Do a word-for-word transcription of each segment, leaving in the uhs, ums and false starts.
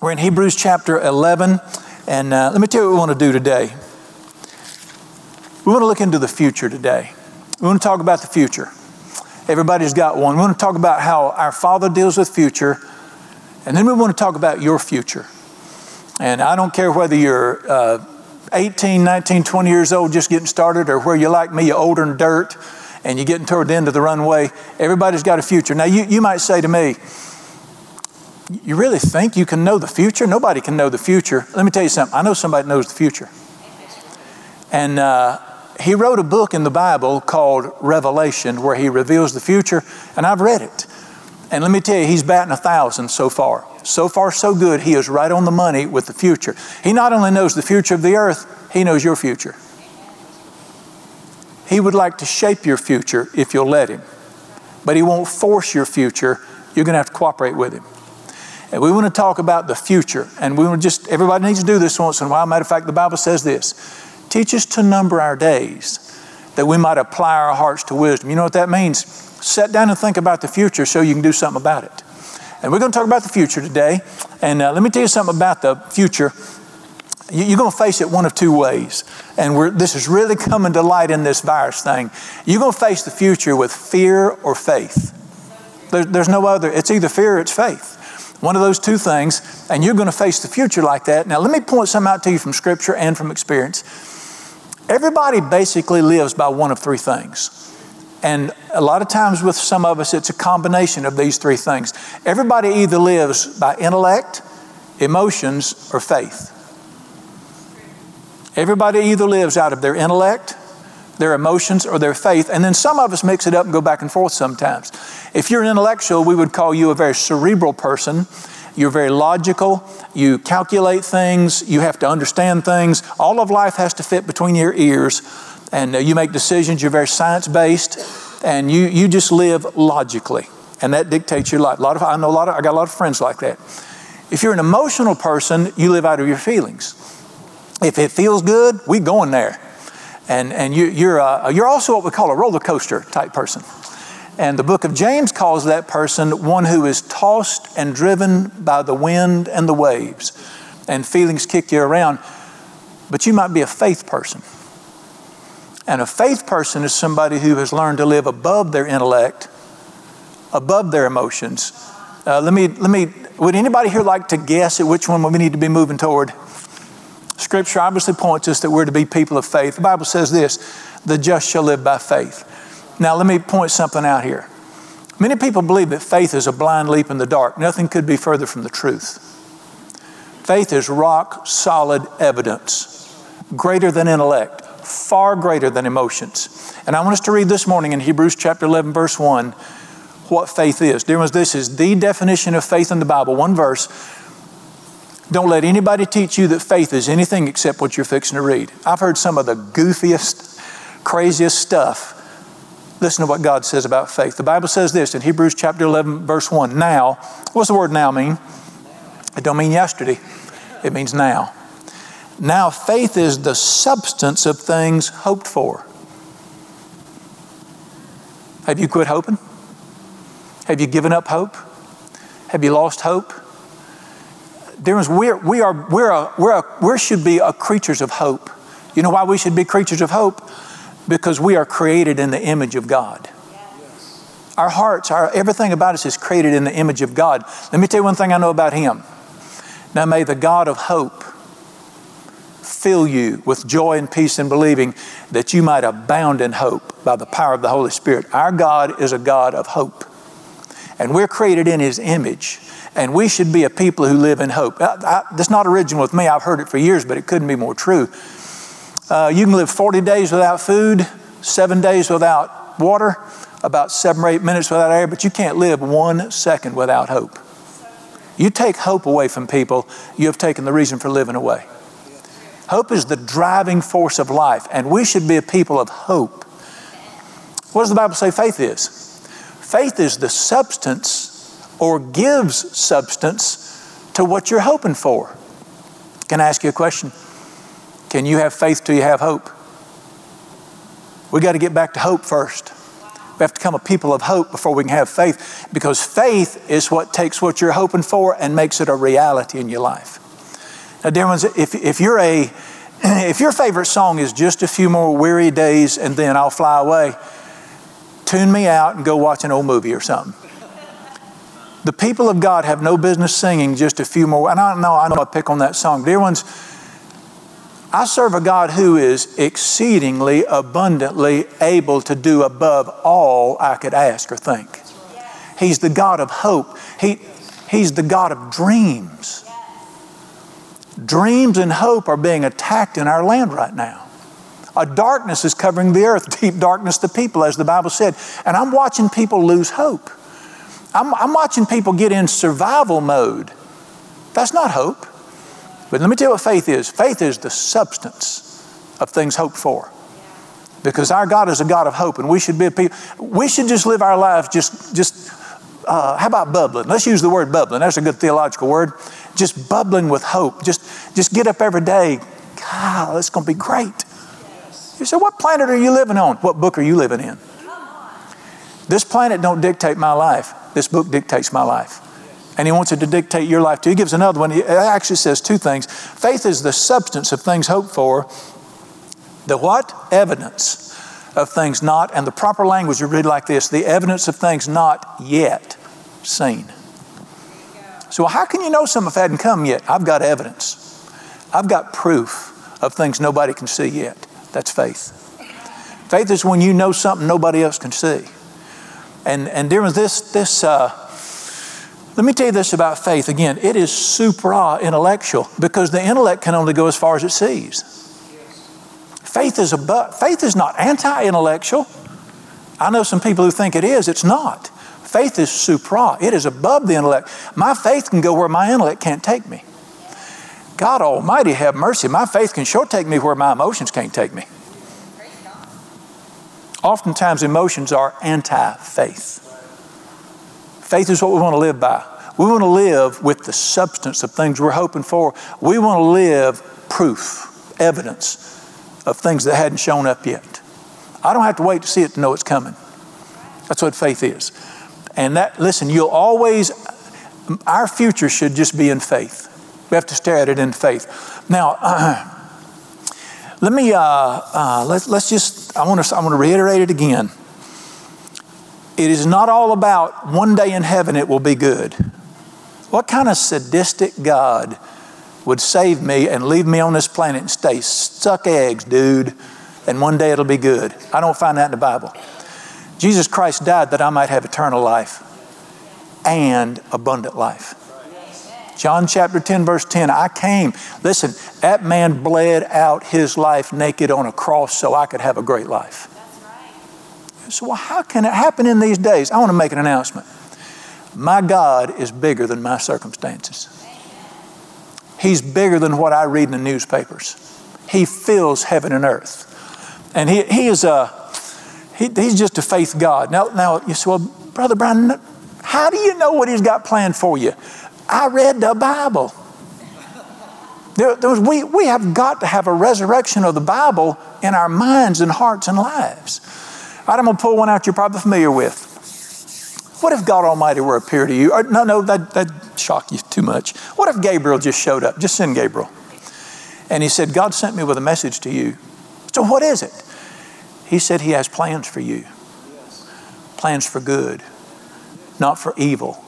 We're in Hebrews chapter eleven, and uh, let me tell you what we want to do today. We want to look into the future today. We want to talk about the future. Everybody's got one. We want to talk about how our Father deals with future, and then we want to talk about your future. And I don't care whether you're uh, eighteen, nineteen, twenty years old, just getting started, or where you're like me, you're older than dirt, and you're getting toward the end of the runway. Everybody's got a future. Now, you, you might say to me, you really think you can know the future? Nobody can know the future. Let me tell you something. I know somebody knows the future. And uh, he wrote a book in the Bible called Revelation, where he reveals the future. And I've read it. And let me tell you, he's batting a thousand so far. So far, so good. He is right on the money with the future. He not only knows the future of the earth, he knows your future. He would like to shape your future if you'll let him. But he won't force your future. You're going to have to cooperate with him. And we want to talk about the future. And we want to just, everybody needs to do this once in a while. Matter of fact, the Bible says this. Teach us to number our days that we might apply our hearts to wisdom. You know what that means? Sit down and think about the future so you can do something about it. And we're going to talk about the future today. And uh, let me tell you something about the future. You're going to face it one of two ways. And we're, this is really coming to light in this virus thing. You're going to face the future with fear or faith. There, there's no other. It's either fear or it's faith. One of those two things. And you're going to face the future like that. Now, let me point something out to you from Scripture and from experience. Everybody basically lives by one of three things. And a lot of times with some of us, it's a combination of these three things. Everybody either lives by intellect, emotions, or faith. Everybody either lives out of their intellect, their emotions, or their faith. And then some of us mix it up and go back and forth sometimes. If you're an intellectual, we would call you a very cerebral person. You're very logical. You calculate things. You have to understand things. All of life has to fit between your ears. And uh, you make decisions. You're very science-based. And you, you just live logically. And that dictates your life. A lot of, I know a lot of, I got a lot of friends like that. If you're an emotional person, you live out of your feelings. If it feels good, we going there. And, and you, you're, uh, you're also what we call a roller coaster type person. And the book of James calls that person one who is tossed and driven by the wind and the waves, and feelings kick you around. But you might be a faith person. And a faith person is somebody who has learned to live above their intellect, above their emotions. Uh, let me, let me, would anybody here like to guess at which one we need to be moving toward? Scripture obviously points us that we're to be people of faith. The Bible says this, the just shall live by faith. Now, let me point something out here. Many people believe that faith is a blind leap in the dark. Nothing could be further from the truth. Faith is rock solid evidence, greater than intellect, far greater than emotions. And I want us to read this morning in Hebrews chapter eleven, verse one, what faith is. Dear ones, this is the definition of faith in the Bible, one verse. Don't let anybody teach you that faith is anything except what you're fixing to read. I've heard some of the goofiest, craziest stuff. Listen to what God says about faith. The Bible says this in Hebrews chapter eleven, verse one. Now, what's the word now mean? It don't mean yesterday. It means now. Now, faith is the substance of things hoped for. Have you quit hoping? Have you given up hope? Have you lost hope? Dear ones, we're, we are, we're a, we're a, we should be a creatures of hope. You know why we should be creatures of hope? Because we are created in the image of God. Yes. Our hearts, our everything about us is created in the image of God. Let me tell you one thing I know about Him. Now may the God of hope fill you with joy and peace in believing that you might abound in hope by the power of the Holy Spirit. Our God is a God of hope. And we're created in His image. And we should be a people who live in hope. I, I, that's not original with me. I've heard it for years, but it couldn't be more true. Uh, you can live forty days without food, seven days without water, about seven or eight minutes without air, but you can't live one second without hope. You take hope away from people, you have taken the reason for living away. Hope is the driving force of life, and we should be a people of hope. What does the Bible say faith is? Faith is the substance or gives substance to what you're hoping for. Can I ask you a question? Can you have faith till you have hope? We got to get back to hope first. We have to become a people of hope before we can have faith, because faith is what takes what you're hoping for and makes it a reality in your life. Now, dear ones, if, if you're a, if your favorite song is "Just a Few More Weary Days and Then I'll Fly Away," tune me out and go watch an old movie or something. The people of God have no business singing "Just a Few More." And I know, I know I pick on that song. Dear ones, I serve a God who is exceedingly abundantly able to do above all I could ask or think. He's the God of hope. He, he's the God of dreams. Dreams and hope are being attacked in our land right now. A darkness is covering the earth, deep darkness the people, as the Bible said. And I'm watching people lose hope. I'm, I'm watching people get in survival mode. That's not hope. But let me tell you what faith is. Faith is the substance of things hoped for, because our God is a God of hope, and we should be a people. We should just live our lives just, just uh, how about bubbling? Let's use the word bubbling. That's a good theological word. Just bubbling with hope. Just, just get up every day. God, it's going to be great. You say, what planet are you living on? What book are you living in? This planet don't dictate my life. This book dictates my life. And He wants it to dictate your life too. He gives another one. It actually says two things. Faith is the substance of things hoped for, the what? Evidence of things not. And the proper language would read like this: the evidence of things not yet seen. So how can you know something hadn't come yet? I've got evidence. I've got proof of things nobody can see yet. That's faith. Faith is when you know something nobody else can see. And and dear ones, this, this uh, let me tell you this about faith again. It is supra-intellectual, because the intellect can only go as far as it sees. Faith is above, faith is not anti-intellectual. I know some people who think it is. It's not. Faith is supra. It is above the intellect. My faith can go where my intellect can't take me. God Almighty, have mercy. My faith can sure take me where my emotions can't take me. Oftentimes emotions are anti-faith. Faith is what we want to live by. We want to live with the substance of things we're hoping for. We want to live proof, evidence of things that hadn't shown up yet. I don't have to wait to see it to know it's coming. That's what faith is. And that, listen, you'll always, our future should just be in faith. We have to stare at it in faith. Now, uh, let me, uh, uh, let's, let's just, I want to I want to reiterate it again. It is not all about one day in heaven it will be good. What kind of sadistic God would save me and leave me on this planet and stay, suck eggs, dude, and one day it'll be good? I don't find that in the Bible. Jesus Christ died that I might have eternal life and abundant life. John chapter ten, verse ten, I came. Listen, that man bled out his life naked on a cross so I could have a great life. That's right. So well, how can it happen in these days? I want to make an announcement. My God is bigger than my circumstances. Amen. He's bigger than what I read in the newspapers. He fills heaven and earth. And he, he is a, he, he's just a faith God. Now, now you say, well, Brother Brian, how do you know what He's got planned for you? I read the Bible. There, there was, we, we have got to have a resurrection of the Bible in our minds and hearts and lives. All right, I'm going to pull one out you're probably familiar with. What if God Almighty were to appear to you? Or, no, no, that, that'd shock you too much. What if Gabriel just showed up? Just send Gabriel. And he said, God sent me with a message to you. So what is it? He said He has plans for you. Plans for good, not for evil,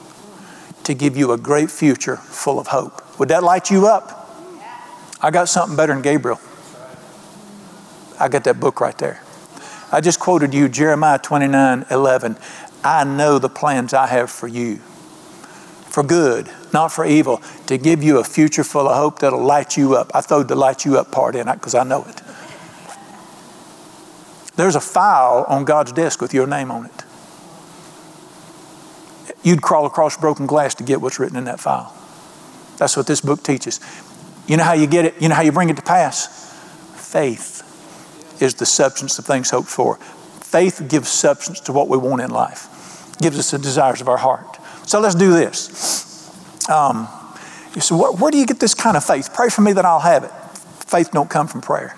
to give you a great future full of hope. Would that light you up? I got something better than Gabriel. I got that book right there. I just quoted you Jeremiah twenty-nine eleven. I know the plans I have for you, for good, not for evil, to give you a future full of hope that'll light you up. I threw the light you up part in because I know it. There's a file on God's desk with your name on it. You'd crawl across broken glass to get what's written in that file. That's what this book teaches. You know how you get it? You know how you bring it to pass? Faith is the substance of things hoped for. Faith gives substance to what we want in life. It gives us the desires of our heart. So let's do this. Um, you say, where, where do you get this kind of faith? Pray for me that I'll have it. Faith don't come from prayer.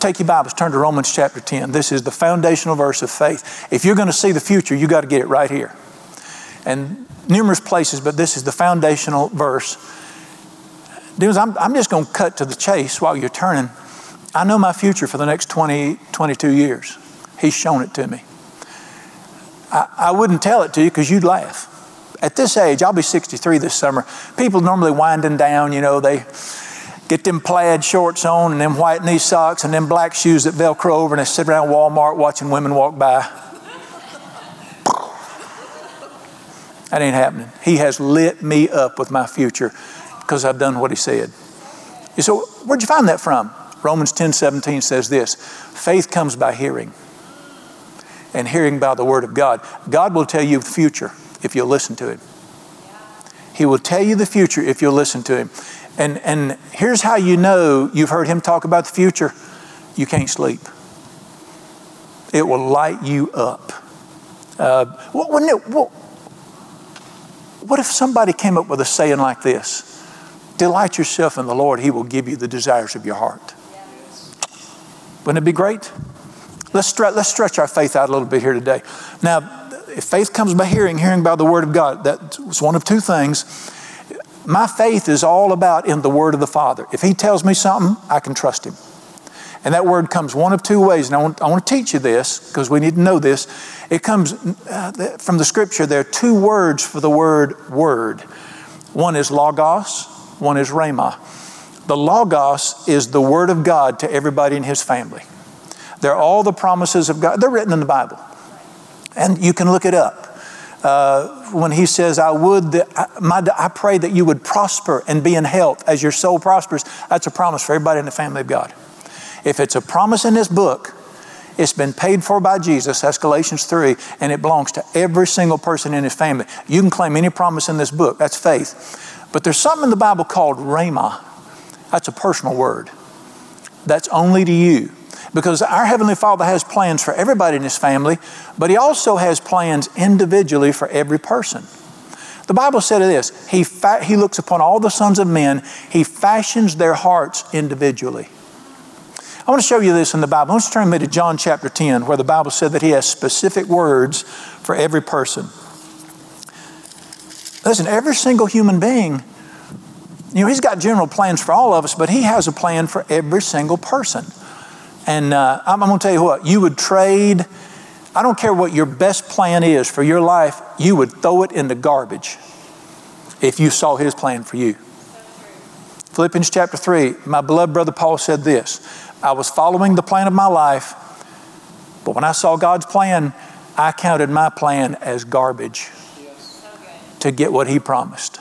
Take your Bibles, turn to Romans chapter ten. This is the foundational verse of faith. If you're going to see the future, you got to get it right here. And numerous places, but this is the foundational verse. Dudes, I'm, I'm just going to cut to the chase while you're turning. I know my future for the next twenty, twenty-two years. He's shown it to me. I, I wouldn't tell it to you because you'd laugh. At this age, I'll be sixty-three this summer. People normally winding down, you know, they get them plaid shorts on and them white knee socks and them black shoes that Velcro over, and they sit around Walmart watching women walk by. That ain't happening. He has lit me up with my future because I've done what he said. You say, where'd you find that from? Romans ten seventeen says this, faith comes by hearing, and hearing by the word of God. God will tell you the future if you'll listen to him. He will tell you the future if you'll listen to him. And, and here's how you know you've heard him talk about the future. You can't sleep. It will light you up. Uh, wouldn't it, what, what if somebody came up with a saying like this? Delight yourself in the Lord. He will give you the desires of your heart. Wouldn't it be great? Let's, stre- let's stretch our faith out a little bit here today. Now, if faith comes by hearing, hearing by the word of God, that's one of two things. My faith is all about in the word of the Father. If he tells me something, I can trust him. And that word comes one of two ways. And I want, I want to teach you this because we need to know this. It comes uh, from the scripture. There are two words for the word word. One is logos, one is rhema. The logos is the word of God to everybody in his family. They're all the promises of God. They're written in the Bible. And you can look it up. Uh, when he says, I would, that I, my, I pray that you would prosper and be in health as your soul prospers. That's a promise for everybody in the family of God. If it's a promise in this book, it's been paid for by Jesus. That's Galatians three. And it belongs to every single person in his family. You can claim any promise in this book. That's faith. But there's something in the Bible called rhema. That's a personal word. That's only to you. Because our Heavenly Father has plans for everybody in his family, but he also has plans individually for every person. The Bible said this, he, fa- he looks upon all the sons of men, he fashions their hearts individually. I want to show you this in the Bible. I want you to turn me to John chapter ten, where the Bible said that he has specific words for every person. Listen, every single human being, you know, he's got general plans for all of us, but he has a plan for every single person. And uh, I'm, I'm going to tell you what, you would trade, I don't care what your best plan is for your life, you would throw it in the garbage if you saw his plan for you. Philippians chapter three, my beloved brother Paul said this, I was following the plan of my life, but when I saw God's plan, I counted my plan as garbage to get what he promised.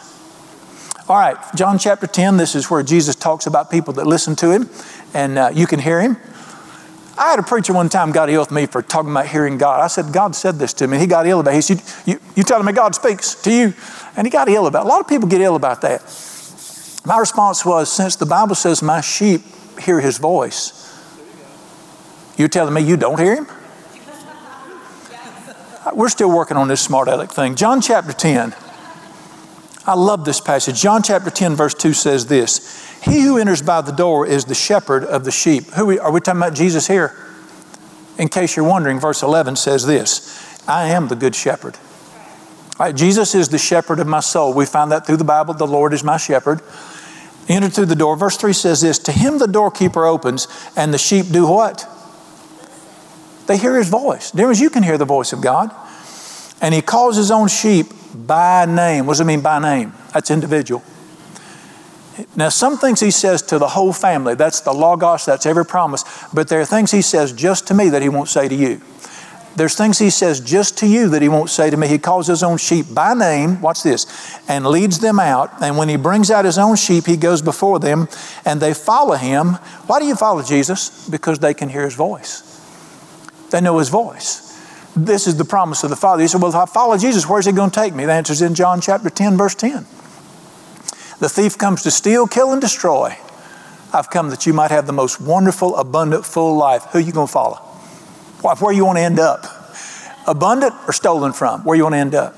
All right, John chapter ten, this is where Jesus talks about people that listen to him, and uh, you can hear him. I had a preacher one time got ill with me for talking about hearing God. I said, God said this to me. He got ill about it. He said, you, you, you telling me God speaks to you? And he got ill about it. A lot of people get ill about that. My response was, since the Bible says my sheep hear his voice, you're telling me you don't hear him? We're still working on this smart aleck thing. John chapter ten. I love this passage. John chapter ten, verse two says this. He who enters by the door is the shepherd of the sheep. Who are we talking about? Jesus here? In case you're wondering, verse eleven says this. I am the good shepherd. All right, Jesus is the shepherd of my soul. We find that through the Bible. The Lord is my shepherd. Enter through the door. Verse three says this. To him the doorkeeper opens, and the sheep do what? They hear his voice. Dear ones, you can hear the voice of God. And he calls his own sheep by name. What does it mean by name? That's individual. Now, some things he says to the whole family. That's the logos. That's every promise. But there are things he says just to me that he won't say to you. There's things he says just to you that he won't say to me. He calls his own sheep by name. Watch this. And leads them out. And when he brings out his own sheep, he goes before them and they follow him. Why do you follow Jesus? Because they can hear his voice. They know his voice. This is the promise of the Father. He said, well, if I follow Jesus, where's he going to take me? The answer is in John chapter ten, verse ten. The thief comes to steal, kill, and destroy. I've come that you might have the most wonderful, abundant, full life. Who are you going to follow? Where you want to end up? Abundant or stolen from? Where you want to end up?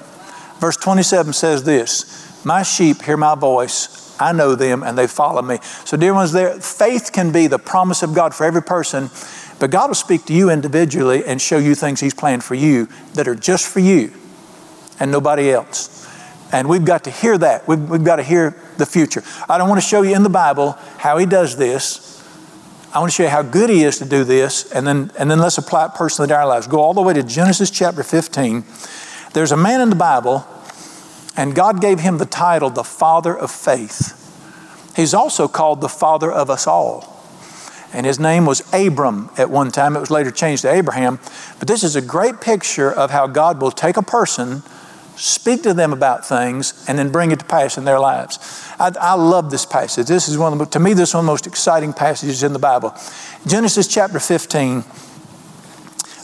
Verse twenty-seven says this, My sheep hear my voice. I know them and they follow me. So dear ones, there, faith can be the promise of God for every person, but God will speak to you individually and show you things He's planned for you that are just for you and nobody else. And we've got to hear that. We've, we've got to hear the future. I don't want to show you in the Bible how He does this. I want to show you how good He is to do this, and then and then let's apply it personally to our lives. Go all the way to Genesis chapter fifteen. There's a man in the Bible, and God gave him the title, the Father of Faith. He's also called the Father of us all. And his name was Abram at one time. It was later changed to Abraham. But this is a great picture of how God will take a person, speak to them about things, and then bring it to pass in their lives. I, I love this passage. This is one of the, to me, this is one of the most exciting passages in the Bible. Genesis chapter fifteen.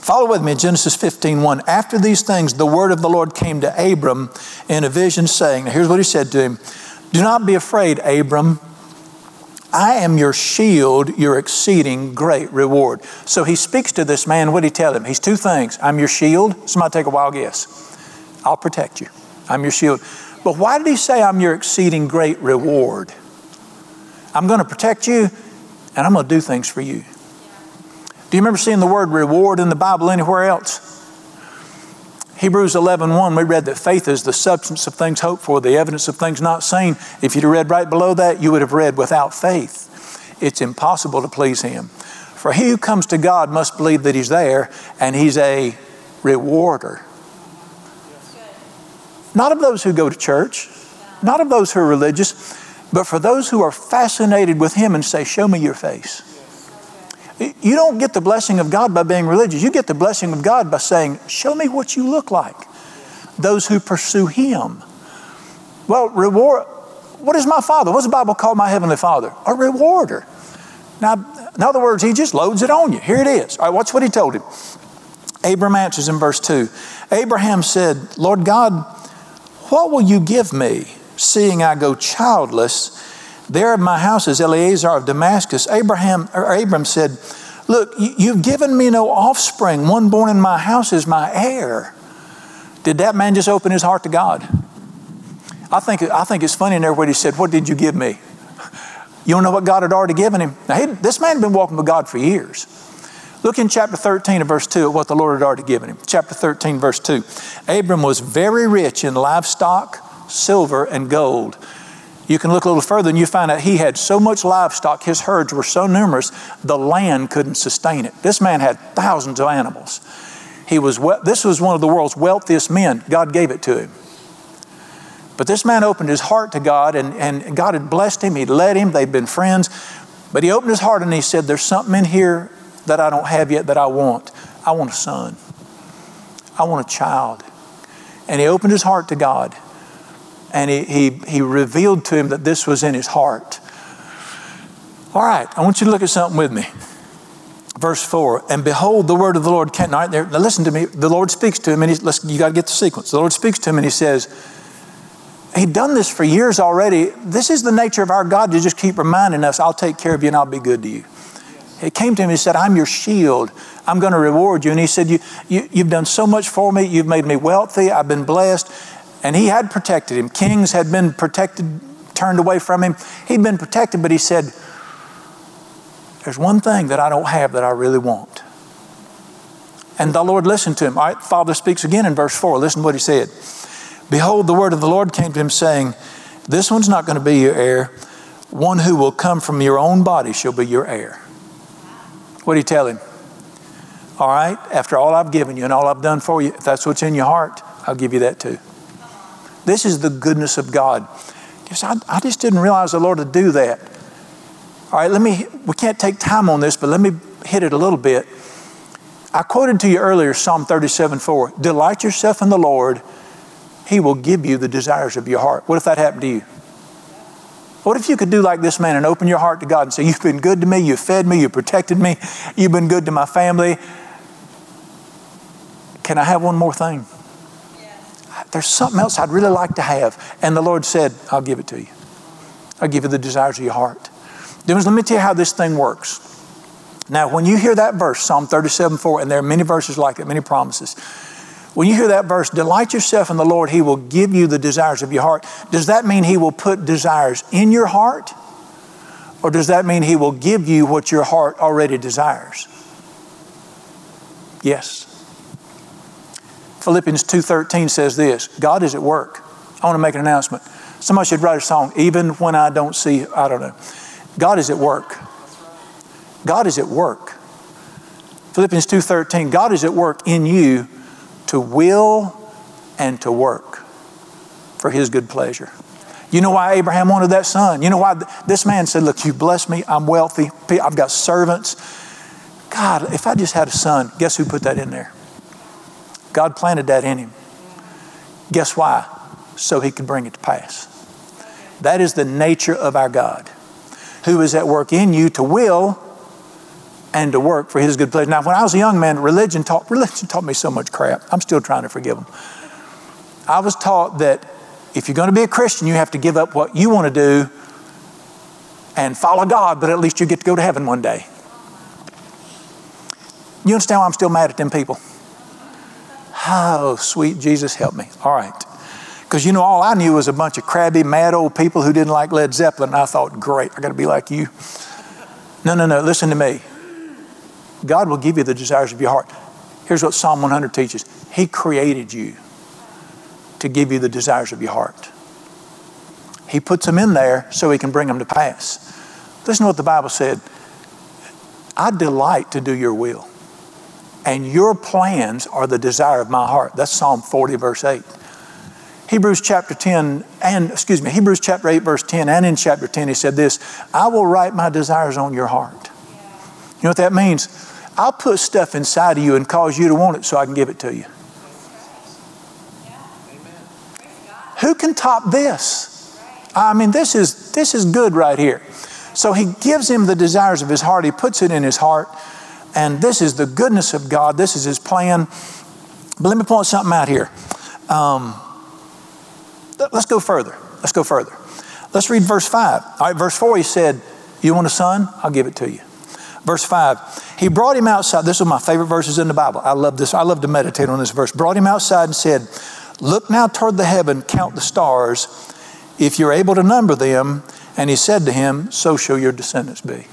Follow with me, Genesis fifteen, one. After these things, the word of the Lord came to Abram in a vision, saying, now here's what He said to him. Do not be afraid, Abram. I am your shield, your exceeding great reward. So He speaks to this man. What did He tell him? He's two things. I'm your shield. Somebody take a wild guess. I'll protect you. I'm your shield. But why did He say I'm your exceeding great reward? I'm going to protect you and I'm going to do things for you. Do you remember seeing the word reward in the Bible anywhere else? Hebrews eleven, one, we read that faith is the substance of things hoped for, the evidence of things not seen. If you'd have read right below that, you would have read without faith, it's impossible to please Him. For he who comes to God must believe that He's there and He's a rewarder. Not of those who go to church, not of those who are religious, but for those who are fascinated with Him and say, show me your face. You don't get the blessing of God by being religious. You get the blessing of God by saying, show me what you look like. Those who pursue Him. Well, reward, what is my Father? What's the Bible called my Heavenly Father? A rewarder. Now, in other words, He just loads it on you. Here it is. All right, watch what He told him. Abram answers in verse two. Abraham said, Lord God, what will you give me, seeing I go childless? There in my house is Eleazar of Damascus. Abraham, or Abram said, look, you've given me no offspring. One born in my house is my heir. Did that man just open his heart to God? I think, I think it's funny in there what he said, what did you give me? You don't know what God had already given him. Now, he, this man had been walking with God for years. Look in chapter thirteen and verse two at what the Lord had already given him. Chapter thirteen, verse two. Abram was very rich in livestock, silver, and gold. You can look a little further and you find out he had so much livestock, his herds were so numerous, the land couldn't sustain it. This man had thousands of animals. He was we- This was one of the world's wealthiest men. God gave it to him. But this man opened his heart to God, and, and God had blessed him. He led him. They'd been friends. But he opened his heart and he said, there's something in here that I don't have yet that I want. I want a son. I want a child. And he opened his heart to God. And he, he, he revealed to him that this was in his heart. All right, I want you to look at something with me. Verse four, and behold, the word of the Lord came. All right, there, now listen to me. The Lord speaks to him, and he's, listen, you got to get the sequence. The Lord speaks to him, and he says, he'd done this for years already. This is the nature of our God to just keep reminding us, I'll take care of you and I'll be good to you. It came to him, he said, I'm your shield. I'm going to reward you. And he said, you, you, you've done so much for me. You've made me wealthy. I've been blessed. And he had protected him. Kings had been protected, turned away from him. He'd been protected, but he said, there's one thing that I don't have that I really want. And the Lord listened to him. All right, Father speaks again in verse four. Listen to what he said. Behold, the word of the Lord came to him saying, this one's not going to be your heir. One who will come from your own body shall be your heir. What do you tell him? All right, after all I've given you and all I've done for you, if that's what's in your heart, I'll give you that too. This is the goodness of God. I just didn't realize the Lord would do that. All right, let me, we can't take time on this, but let me hit it a little bit. I quoted to you earlier Psalm thirty-seven, four. Delight yourself in the Lord. He will give you the desires of your heart. What if that happened to you? What if you could do like this man and open your heart to God and say, you've been good to me, you fed me, you protected me, you've been good to my family. Can I have one more thing? Yes. There's something else I'd really like to have. And the Lord said, I'll give it to you. I'll give you the desires of your heart. Let me tell you how this thing works. Now, when you hear that verse, Psalm thirty-seven, four, and there are many verses like it, many promises. When you hear that verse, delight yourself in the Lord, He will give you the desires of your heart. Does that mean He will put desires in your heart? Or does that mean He will give you what your heart already desires? Yes. Philippians two thirteen says this, God is at work. I want to make an announcement. Somebody should write a song, even when I don't see, I don't know. God is at work. God is at work. Philippians two thirteen, God is at work in you to will and to work for His good pleasure. You know why Abraham wanted that son? You know why th- this man said, look, you bless me, I'm wealthy, I've got servants. God, if I just had a son, guess who put that in there? God planted that in him. Guess why? So He could bring it to pass. That is the nature of our God, who is at work in you to will and to work for His good pleasure. Now, when I was a young man, religion taught, religion taught me so much crap. I'm still trying to forgive them. I was taught that if you're going to be a Christian, you have to give up what you want to do and follow God, but at least you get to go to heaven one day. You understand why I'm still mad at them people? Oh, sweet Jesus, help me. All right. Because you know, all I knew was a bunch of crabby, mad old people who didn't like Led Zeppelin. And I thought, great, I got to be like you. No, no, no, listen to me. God will give you the desires of your heart. Here's what Psalm one hundred teaches. He created you to give you the desires of your heart. He puts them in there so He can bring them to pass. Listen to what the Bible said. I delight to do your will, and your plans are the desire of my heart. That's Psalm forty, verse eight. Hebrews chapter ten and, excuse me, Hebrews chapter eight, verse ten, and in chapter ten, he said this, I will write my desires on your heart. You know what that means? I'll put stuff inside of you and cause you to want it so I can give it to you. Who can top this? I mean, this is this is good right here. So He gives him the desires of his heart. He puts it in his heart. And this is the goodness of God. This is His plan. But let me point something out here. Um, let's go further. Let's go further. Let's read verse five. All right, verse four, he said, you want a son? I'll give it to you. Verse five, He brought him outside. This is my favorite verses in the Bible. I love this. I love to meditate on this verse. Brought him outside and said, look now toward the heaven, count the stars, if you're able to number them. And He said to him, so shall your descendants be.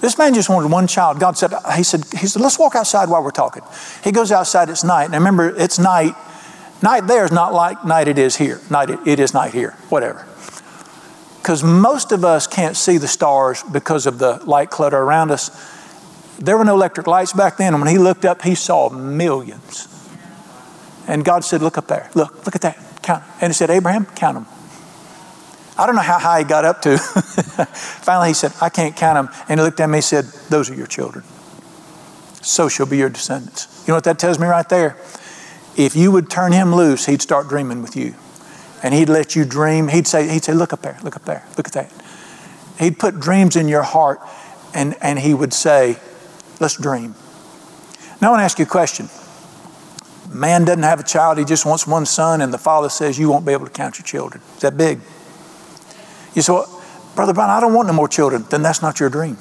This man just wanted one child. God said, he said, he said, let's walk outside while we're talking. He goes outside, it's night. Now remember, it's night. Night there is not like night it is here. Night it, it is night here, whatever. Because most of us can't see the stars because of the light clutter around us. There were no electric lights back then. And when he looked up, he saw millions. And God said, look up there. Look, look at that. Count. And He said, Abraham, count them. I don't know how high he got up to. Finally, he said, I can't count them. And he looked at me and said, those are your children. So shall be your descendants. You know what that tells me right there? If you would turn him loose, he'd start dreaming with you. And he'd let you dream. He'd say, he'd say, look up there, look up there, look at that. He'd put dreams in your heart, and, and he would say, let's dream. Now I want to ask you a question. Man doesn't have a child, he just wants one son, and the father says, you won't be able to count your children. Is that big? You say, well, Brother Brian, I don't want no more children. Then that's not your dream.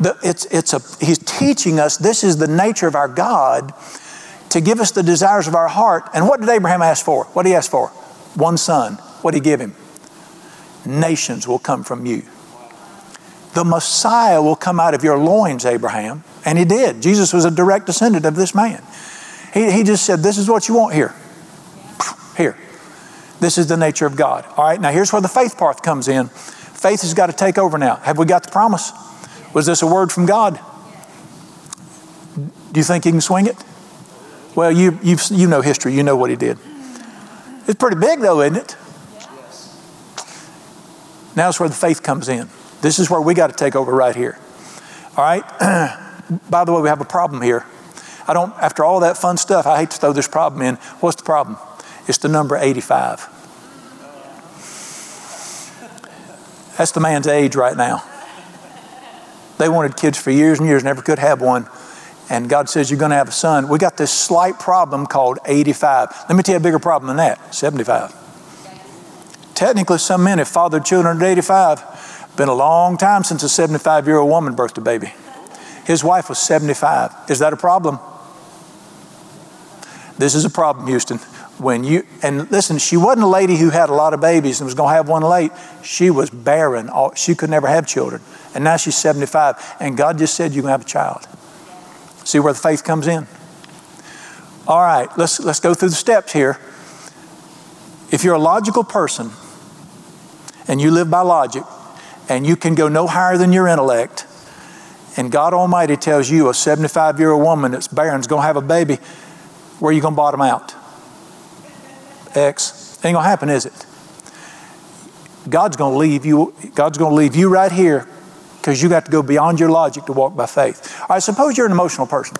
The, it's, it's a, he's teaching us this is the nature of our God, to give us the desires of our heart. And what did Abraham ask for? What did he ask for? One son. What did he give him? Nations will come from you. The Messiah will come out of your loins, Abraham. And he did. Jesus was a direct descendant of this man. He, he just said, this is what you want here. Here. This is the nature of God. All right, now here's where the faith part comes in. Faith has got to take over now. Have we got the promise? Was this a word from God? Do you think you can swing it? Well, you you you know history. You know what he did. It's pretty big though, isn't it? Yes. Now it's where the faith comes in. This is where we got to take over right here. All right. By the way, we have a problem here. I don't. After all that fun stuff, I hate to throw this problem in. What's the problem? It's the number eighty-five. That's the man's age right now. They wanted kids for years and years, never could have one. And God says, you're going to have a son. We got this slight problem called eighty-five. Let me tell you a bigger problem than that, seventy-five. Technically, some men have fathered children at eighty-five. Been a long time since a seventy-five-year-old woman birthed a baby. His wife was seventy-five. Is that a problem? This is a problem, Houston. When you, and listen, she wasn't a lady who had a lot of babies and was going to have one late. She was barren. She could never have children. And now she's seventy-five. And God just said, you're going to have a child. See where the faith comes in? All right, let's, let's go through the steps here. If you're a logical person and you live by logic and you can go no higher than your intellect, and God Almighty tells you a seventy-five-year-old woman that's barren is going to have a baby, where are you going to bottom out? X. Ain't going to happen, is it? God's going to leave you, God's going to leave you right here because you got to go beyond your logic to walk by faith. All right, suppose you're an emotional person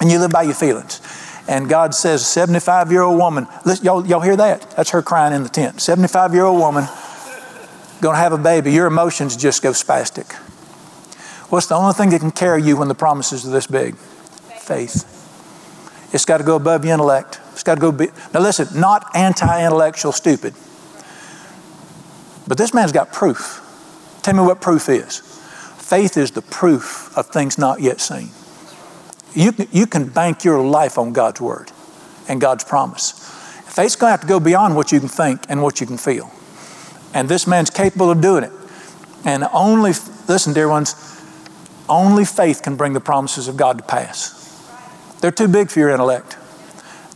and you live by your feelings. And God says, seventy-five-year-old woman, listen, y'all, y'all hear that? That's her crying in the tent. seventy-five-year-old woman going to have a baby. Your emotions just go spastic. What's the only thing that can carry you when the promises are this big? Faith. Faith. It's got to go above your intellect. It's got to go be, now listen, not anti-intellectual stupid. But this man's got proof. Tell me what proof is. Faith is the proof of things not yet seen. You can, you can bank your life on God's word and God's promise. Faith's going to have to go beyond what you can think and what you can feel. And this man's capable of doing it. And only, listen, dear ones, only faith can bring the promises of God to pass. They're too big for your intellect.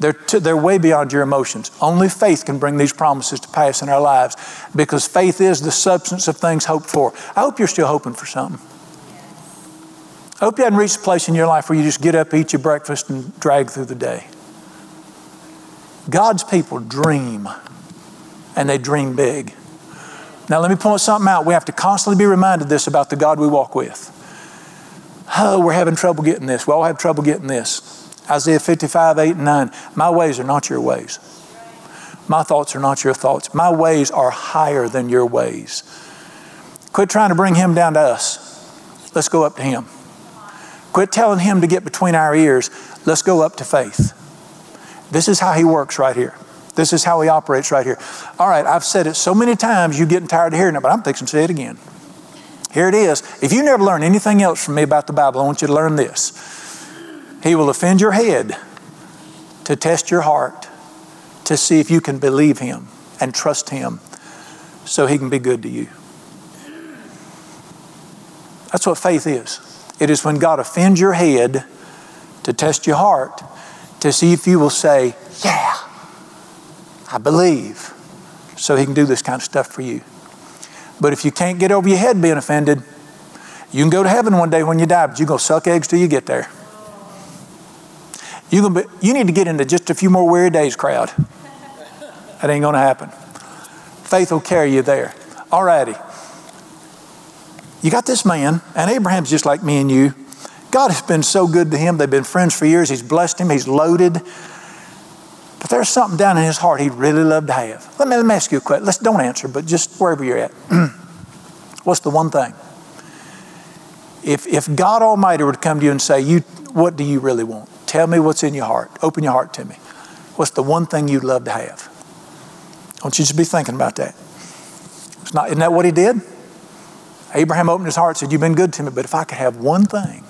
They're, too, they're way beyond your emotions. Only faith can bring these promises to pass in our lives because faith is the substance of things hoped for. I hope you're still hoping for something. I hope you hadn't reached a place in your life where you just get up, eat your breakfast, and drag through the day. God's people dream, and they dream big. Now, let me point something out. We have to constantly be reminded this about the God we walk with. Oh, we're having trouble getting this. We all have trouble getting this. Isaiah fifty-five, eight, and nine. My ways are not your ways. My thoughts are not your thoughts. My ways are higher than your ways. Quit trying to bring him down to us. Let's go up to him. Quit telling him to get between our ears. Let's go up to faith. This is how he works right here. This is how he operates right here. All right, I've said it so many times, you're getting tired of hearing it, but I'm fixing to say it again. Here it is. If you never learn anything else from me about the Bible, I want you to learn this. He will offend your head to test your heart, to see if you can believe him and trust him so he can be good to you. That's what faith is. It is when God offends your head to test your heart to see if you will say, yeah, I believe, so he can do this kind of stuff for you. But if you can't get over your head being offended, you can go to heaven one day when you die, but you're going to suck eggs till you get there. You're gonna be, you need to get into just a few more weary days crowd. That ain't going to happen. Faith will carry you there. All righty. You got this man, and Abraham's just like me and you. God has been so good to him. They've been friends for years. He's blessed him. He's loaded. But there's something down in his heart he'd really love to have. Let me, let me ask you a question. Let's don't answer, but just wherever you're at. What's the one thing? If, if God Almighty were to come to you and say, "You, what do you really want? Tell me what's in your heart. Open your heart to me." What's the one thing you'd love to have? I want you to be thinking about that. It's not, isn't that what he did? Abraham opened his heart and said, "You've been good to me, but if I could have one thing."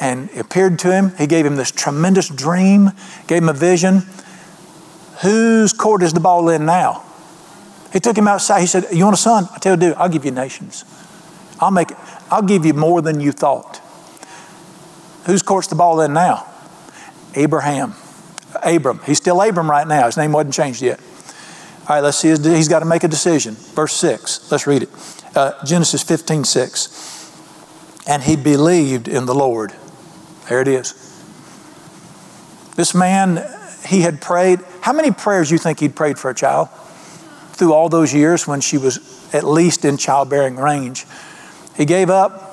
And it appeared to him. He gave him this tremendous dream, gave him a vision. Whose court is the ball in now? He took him outside. He said, "You want a son? I tell you, dude, I'll give you nations. I'll make it. I'll give you more than you thought." Whose court's the ball in now? Abraham. Abram. He's still Abram right now. His name wasn't changed yet. All right, let's see. He's got to make a decision. Verse six. Let's read it. Uh, Genesis fifteen, six. And he believed in the Lord. There it is. This man, he had prayed. How many prayers do you think he'd prayed for a child? Through all those years when she was at least in childbearing range. He gave up.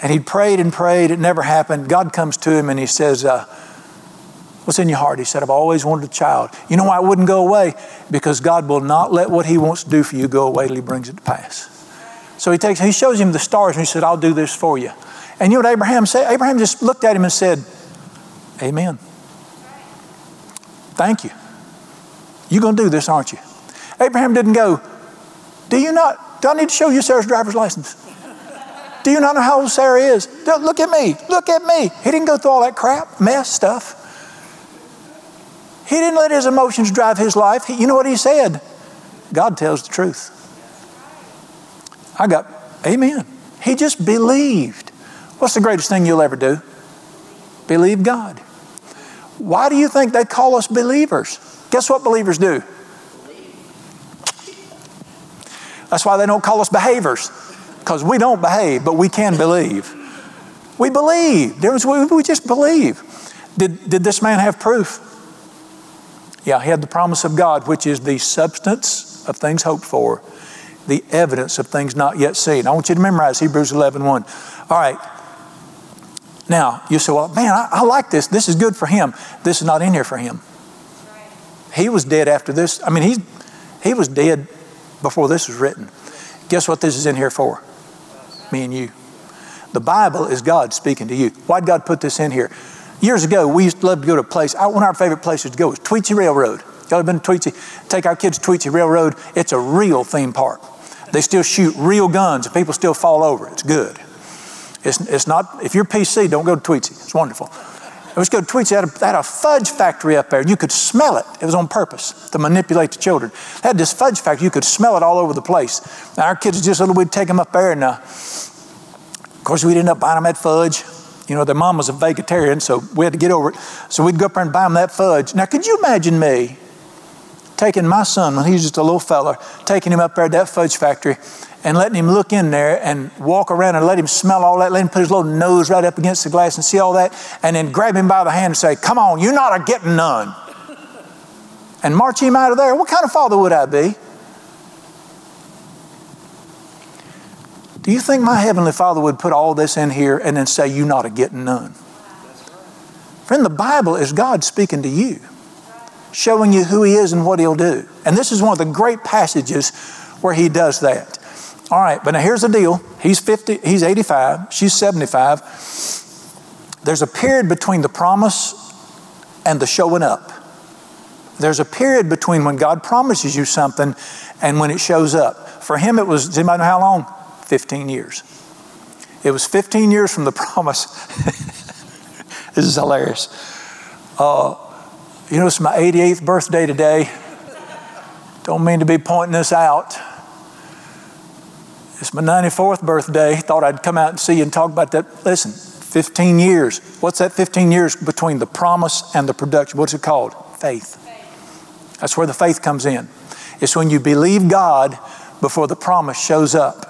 And he prayed and prayed. It never happened. God comes to him and he says, uh, what's in your heart? He said, "I've always wanted a child." You know why it wouldn't go away? Because God will not let what he wants to do for you go away till he brings it to pass. So he takes, he shows him the stars and he said, "I'll do this for you." And you know what Abraham said? Abraham just looked at him and said, "Amen. Thank you. You're going to do this, aren't you?" Abraham didn't go, "Do you not, do I need to show you Sarah's driver's license? Do you not know how old Sarah is? Look at me, look at me." He didn't go through all that crap, mess, stuff. He didn't let his emotions drive his life. He, you know what he said? God tells the truth. I got, amen. He just believed. What's the greatest thing you'll ever do? Believe God. Why do you think they call us believers? Guess what believers do? That's why they don't call us behaviors, because we don't behave, but we can believe. We believe. We just believe. Did, did this man have proof? Yeah, he had the promise of God, which is the substance of things hoped for, the evidence of things not yet seen. I want you to memorize Hebrews eleven one. All right. Now, you say, well, man, I, I like this. This is good for him. This is not in here for him. He was dead after this. I mean, he, he was dead before this was written. Guess what this is in here for? Me and you. The Bible is God speaking to you. Why'd God put this in here? Years ago, we used to love to go to a place. One of our favorite places to go was Tweetsie Railroad. Y'all have been to Tweetsie? Take our kids to Tweetsie Railroad. It's a real theme park. They still shoot real guns and people still fall over. It's good. It's, it's not, if you're P C, don't go to Tweetsie. It's wonderful. Let's go to Tweetsie. They had, a, they had a fudge factory up there. You could smell it. It was on purpose to manipulate the children. They had this fudge factory. You could smell it all over the place. Now, our kids just a little bit take them up there, and uh, of course, we'd end up buying them that fudge. You know, their mom was a vegetarian, so we had to get over it. So we'd go up there and buy them that fudge. Now, could you imagine me taking my son, when he was just a little fella, taking him up there to that fudge factory and letting him look in there and walk around and let him smell all that, let him put his little nose right up against the glass and see all that, and then grab him by the hand and say, come on, you're not a getting none. And march him out of there. What kind of father would I be? Do you think my Heavenly Father would put all this in here and then say, you're not a getting none? Friend, the Bible is God speaking to you, showing you who He is and what He'll do. And this is one of the great passages where He does that. All right, but now here's the deal. He's fifty, he's eighty-five, she's seventy-five. There's a period between the promise and the showing up. There's a period between when God promises you something and when it shows up. For him, it was, does anybody know how long? fifteen years. It was fifteen years from the promise. This is hilarious. Uh, you know, it's my eighty-eighth birthday today. Don't mean to be pointing this out. It's my ninety-fourth birthday. Thought I'd come out and see you and talk about that. Listen, fifteen years. What's that fifteen years between the promise and the production? What's it called? Faith. faith. That's where the faith comes in. It's when you believe God before the promise shows up.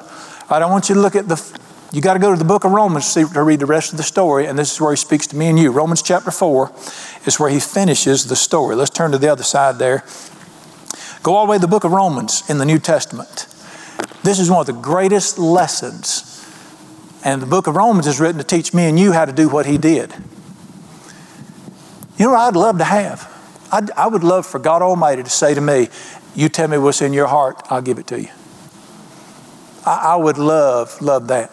All right, I want you to look at the, you got to go to the book of Romans to read the rest of the story. And this is where he speaks to me and you. Romans chapter four is where he finishes the story. Let's turn to the other side there. Go all the way to the book of Romans in the New Testament. This is one of the greatest lessons. And the book of Romans is written to teach me and you how to do what he did. You know what I'd love to have? I'd, I would love for God Almighty to say to me, you tell me what's in your heart, I'll give it to you. I, I would love, love that.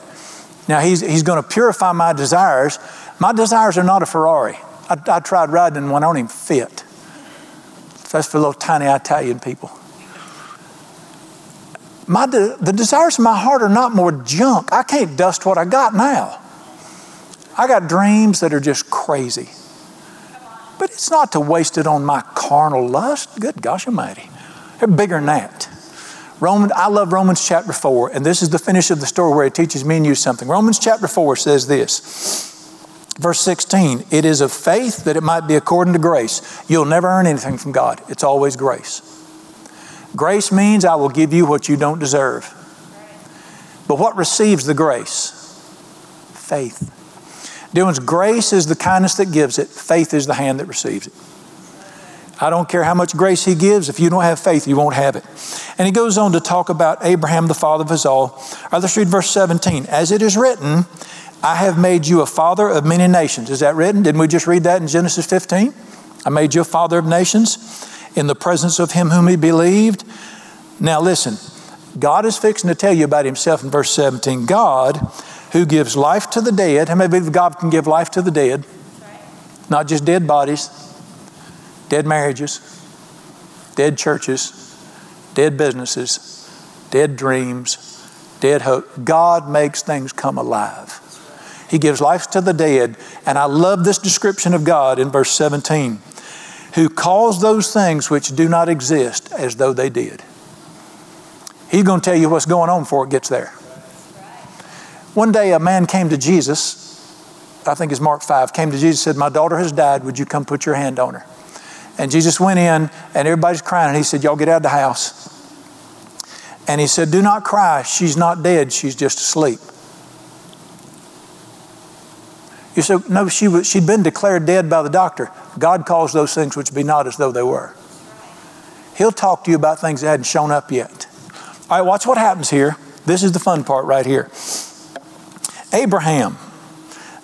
Now, he's, he's going to purify my desires. My desires are not a Ferrari. I, I tried riding in one, I don't even fit. That's for little tiny Italian people. My de- the desires of my heart are not more junk. I can't dust what I got now. I got dreams that are just crazy. But it's not to waste it on my carnal lust. Good gosh almighty. They're bigger than that. Roman, I love Romans chapter four, and this is the finish of the story where it teaches me and you something. Romans chapter four says this, verse sixteen, it is of faith that it might be according to grace. You'll never earn anything from God. It's always grace. Grace means I will give you what you don't deserve. But what receives the grace? Faith. Dear ones, grace is the kindness that gives it. Faith is the hand that receives it. I don't care how much grace he gives. If you don't have faith, you won't have it. And he goes on to talk about Abraham, the father of us all. All right, let's read verse seventeen. As it is written, I have made you a father of many nations. Is that written? Didn't we just read that in Genesis fifteen? I made you a father of nations in the presence of him whom he believed. Now listen, God is fixing to tell you about himself in verse seventeen. God who gives life to the dead. How many believe God can give life to the dead? Right. Not just dead bodies, dead marriages, dead churches, dead businesses, dead dreams, dead hope. God makes things come alive. He gives life to the dead. And I love this description of God in verse seventeen. who calls those things which do not exist as though they did. He's going to tell you what's going on before it gets there. One day a man came to Jesus, I think it's Mark five, came to Jesus and said, my daughter has died, would you come put your hand on her? And Jesus went in and everybody's crying and he said, y'all get out of the house. And he said, do not cry, she's not dead, she's just asleep. You said, no, she was, she'd been declared dead by the doctor. God calls those things which be not as though they were. He'll talk to you about things that hadn't shown up yet. All right, watch what happens here. This is the fun part right here. Abraham,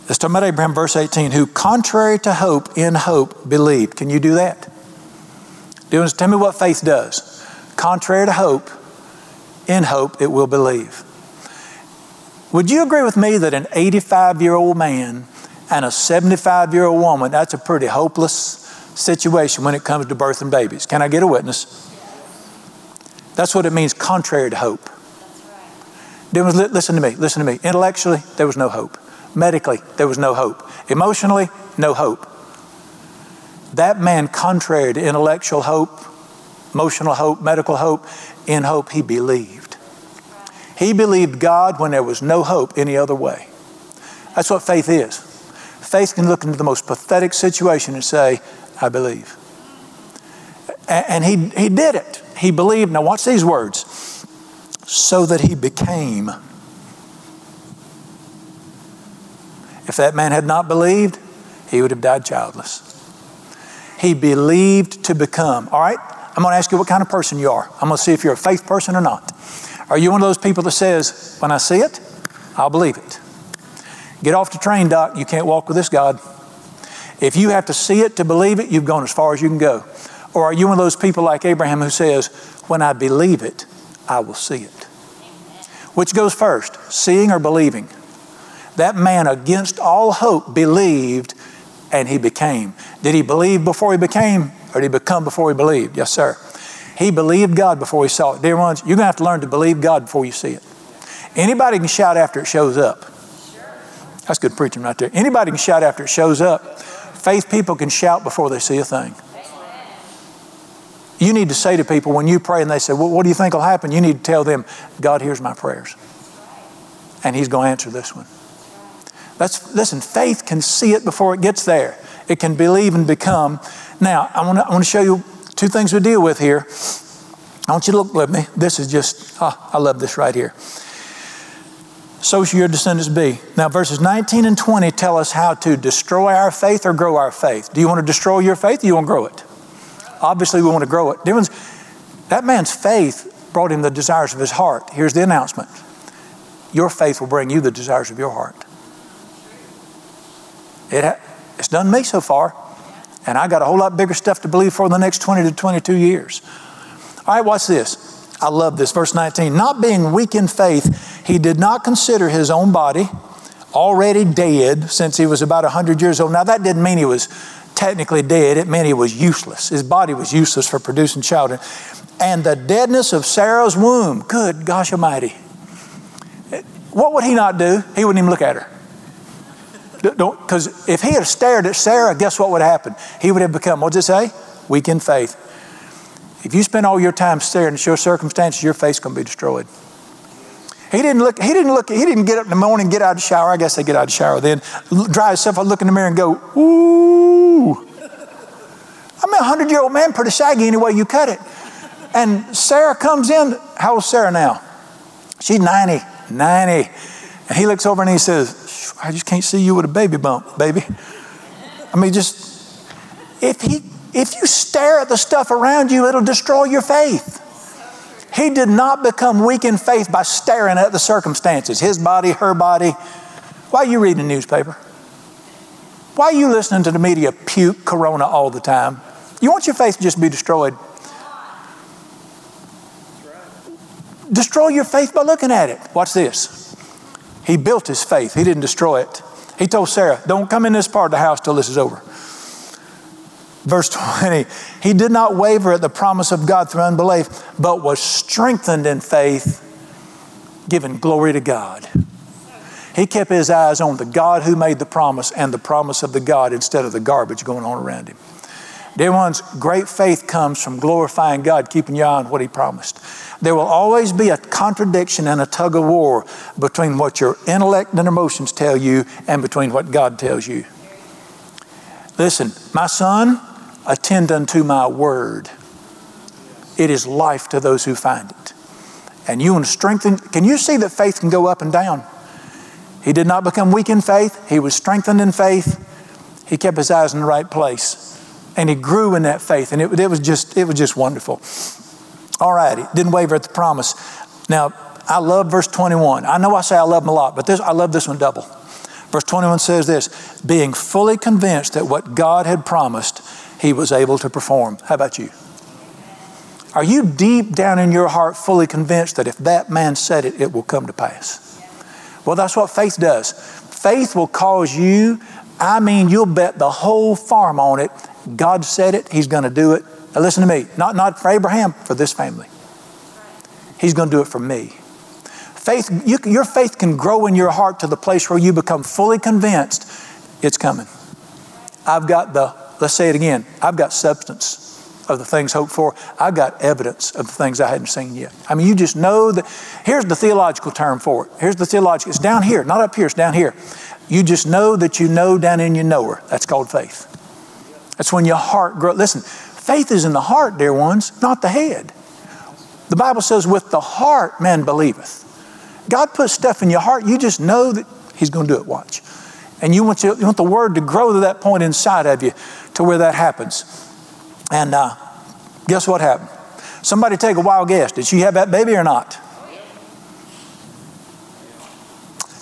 let's talk about Abraham, verse eighteen, who contrary to hope, in hope believed. Can you do that? Do tell me what faith does. Contrary to hope, in hope it will believe. Would you agree with me that an eighty-five-year-old man and a seventy-five-year-old woman, that's a pretty hopeless situation when it comes to birth and babies? Can I get a witness? That's what it means, contrary to hope. That's right. Listen to me, listen to me. Intellectually, there was no hope. Medically, there was no hope. Emotionally, no hope. That man, contrary to intellectual hope, emotional hope, medical hope, in hope, he believed. He believed God when there was no hope any other way. That's what faith is. Faith can look into the most pathetic situation and say, I believe. And he, he did it. He believed. Now watch these words. So that he became. If that man had not believed, he would have died childless. He believed to become. All right, I'm going to ask you what kind of person you are. I'm going to see if you're a faith person or not. Are you one of those people that says, when I see it, I'll believe it? Get off the train, Doc. You can't walk with this God. If you have to see it to believe it, you've gone as far as you can go. Or are you one of those people like Abraham who says, when I believe it, I will see it? Which goes first, seeing or believing? That man, against all hope, believed and he became. Did he believe before he became, or did he become before he believed? Yes, sir. He believed God before he saw it. Dear ones, you're going to have to learn to believe God before you see it. Anybody can shout after it shows up. That's good preaching right there. Anybody can shout after it shows up. Faith people can shout before they see a thing. You need to say to people when you pray and they say, well, what do you think will happen? You need to tell them, God hears my prayers. And he's going to answer this one. That's, listen, faith can see it before it gets there. It can believe and become. Now, I want to I want to show you two things we deal with here. I want you to look with me. This is just, ah, I love this right here. So shall your descendants be. Now verses nineteen and twenty tell us how to destroy our faith or grow our faith. Do you want to destroy your faith or you want to grow it? Obviously we want to grow it. That man's faith brought him the desires of his heart. Here's the announcement. Your faith will bring you the desires of your heart. It ha- it's done me so far. And I got a whole lot bigger stuff to believe for the next twenty to twenty-two years. All right, watch this. I love this, verse nineteen. Not being weak in faith, he did not consider his own body already dead since he was about one hundred years old. Now that didn't mean he was technically dead. It meant he was useless. His body was useless for producing children. And the deadness of Sarah's womb. Good gosh almighty. What would he not do? He wouldn't even look at her. Because if he had stared at Sarah, guess what would happen? He would have become, what does it say? Weak in faith. If you spend all your time staring at your circumstances, your faith's going to be destroyed. He didn't look, he didn't look, he didn't get up in the morning, get out of the shower. I guess they get out of the shower then. Dry himself, I look in the mirror and go, ooh. I mean, a hundred-year-old man, pretty shaggy any way you cut it. And Sarah comes in. How old's Sarah now? She's ninety. And he looks over and he says, I just can't see you with a baby bump, baby. I mean, just, if he, if you stare at the stuff around you, it'll destroy your faith. He did not become weak in faith by staring at the circumstances, his body, her body. Why are you reading the newspaper? Why are you listening to the media puke corona all the time? You want your faith to just be destroyed. Destroy your faith by looking at it. Watch this. He built his faith. He didn't destroy it. He told Sarah, don't come in this part of the house till this is over. Verse twenty, he did not waver at the promise of God through unbelief, but was strengthened in faith, giving glory to God. He kept his eyes on the God who made the promise and the promise of the God instead of the garbage going on around him. Dear ones, great faith comes from glorifying God, keeping your eye on what He promised. There will always be a contradiction and a tug of war between what your intellect and emotions tell you and between what God tells you. Listen, my son, attend unto my word. It is life to those who find it. And you want to strengthen. Can you see that faith can go up and down? He did not become weak in faith. He was strengthened in faith. He kept his eyes in the right place. And he grew in that faith. And it, it was just it was just wonderful. All right, he didn't waver at the promise. Now, I love verse twenty-one. I know I say I love him a lot, but this, I love this one double. Verse twenty-one says this, being fully convinced that what God had promised, He was able to perform. How about you? Are you deep down in your heart fully convinced that if that man said it, it will come to pass? Well, that's what faith does. Faith will cause you, I mean, you'll bet the whole farm on it. God said it, He's going to do it. Now listen to me, not, not for Abraham, for this family. He's going to do it for me. Faith, you, your faith can grow in your heart to the place where you become fully convinced it's coming. I've got the, let's say it again, I've got substance of the things hoped for. I've got evidence of the things I hadn't seen yet. I mean, you just know that, here's the theological term for it. Here's the theological, it's down here, not up here, it's down here. You just know that you know down in your knower. That's called faith. That's when your heart grows. Listen, faith is in the heart, dear ones, not the head. The Bible says, with the heart man believeth. God puts stuff in your heart. You just know that He's going to do it, watch. And you want, you, you want the word to grow to that point inside of you to where that happens. And uh, guess what happened? Somebody take a wild guess. Did she have that baby or not?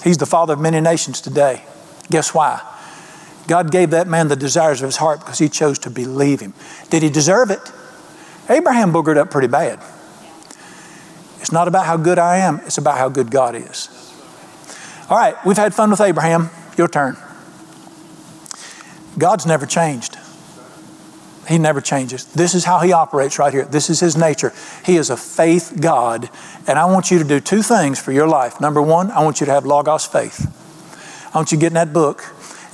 He's the father of many nations today. Guess why? God gave that man the desires of his heart because he chose to believe Him. Did he deserve it? Abraham boogered up pretty bad. It's not about how good I am. It's about how good God is. All right, we've had fun with Abraham. Your turn. God's never changed. He never changes. This is how He operates right here. This is His nature. He is a faith God. And I want you to do two things for your life. Number one, I want you to have Logos faith. I want you to get in that book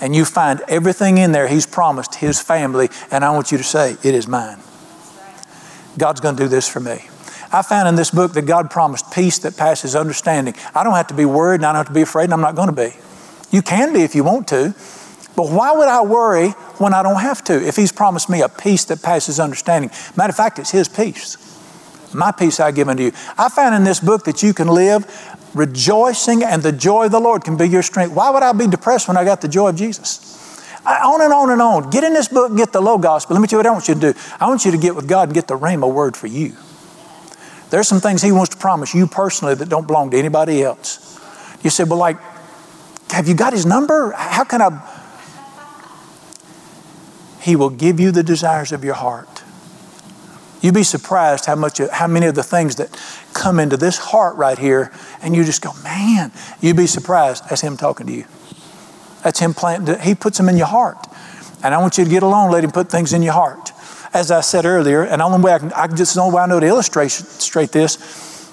and you find everything in there He's promised His family. And I want you to say, it is mine. God's going to do this for me. I found in this book that God promised peace that passes understanding. I don't have to be worried and I don't have to be afraid and I'm not going to be. You can be if you want to. But why would I worry when I don't have to? If He's promised me a peace that passes understanding. Matter of fact, it's His peace. My peace I give unto you. I found in this book that you can live rejoicing and the joy of the Lord can be your strength. Why would I be depressed when I got the joy of Jesus? I, on and on and on. Get in this book and get the Logos. But let me tell you what I want you to do. I want you to get with God and get the Rhema word for you. There's some things He wants to promise you personally that don't belong to anybody else. You say, well, like, have you got His number? How can I... He will give you the desires of your heart. You'd be surprised how much, how many of the things that come into this heart right here, and you just go, man, you'd be surprised. That's Him talking to you. That's Him planting. He puts them in your heart. And I want you to get along, let Him put things in your heart. As I said earlier, and the only way I can, I just, the only way I know to illustrate straight this,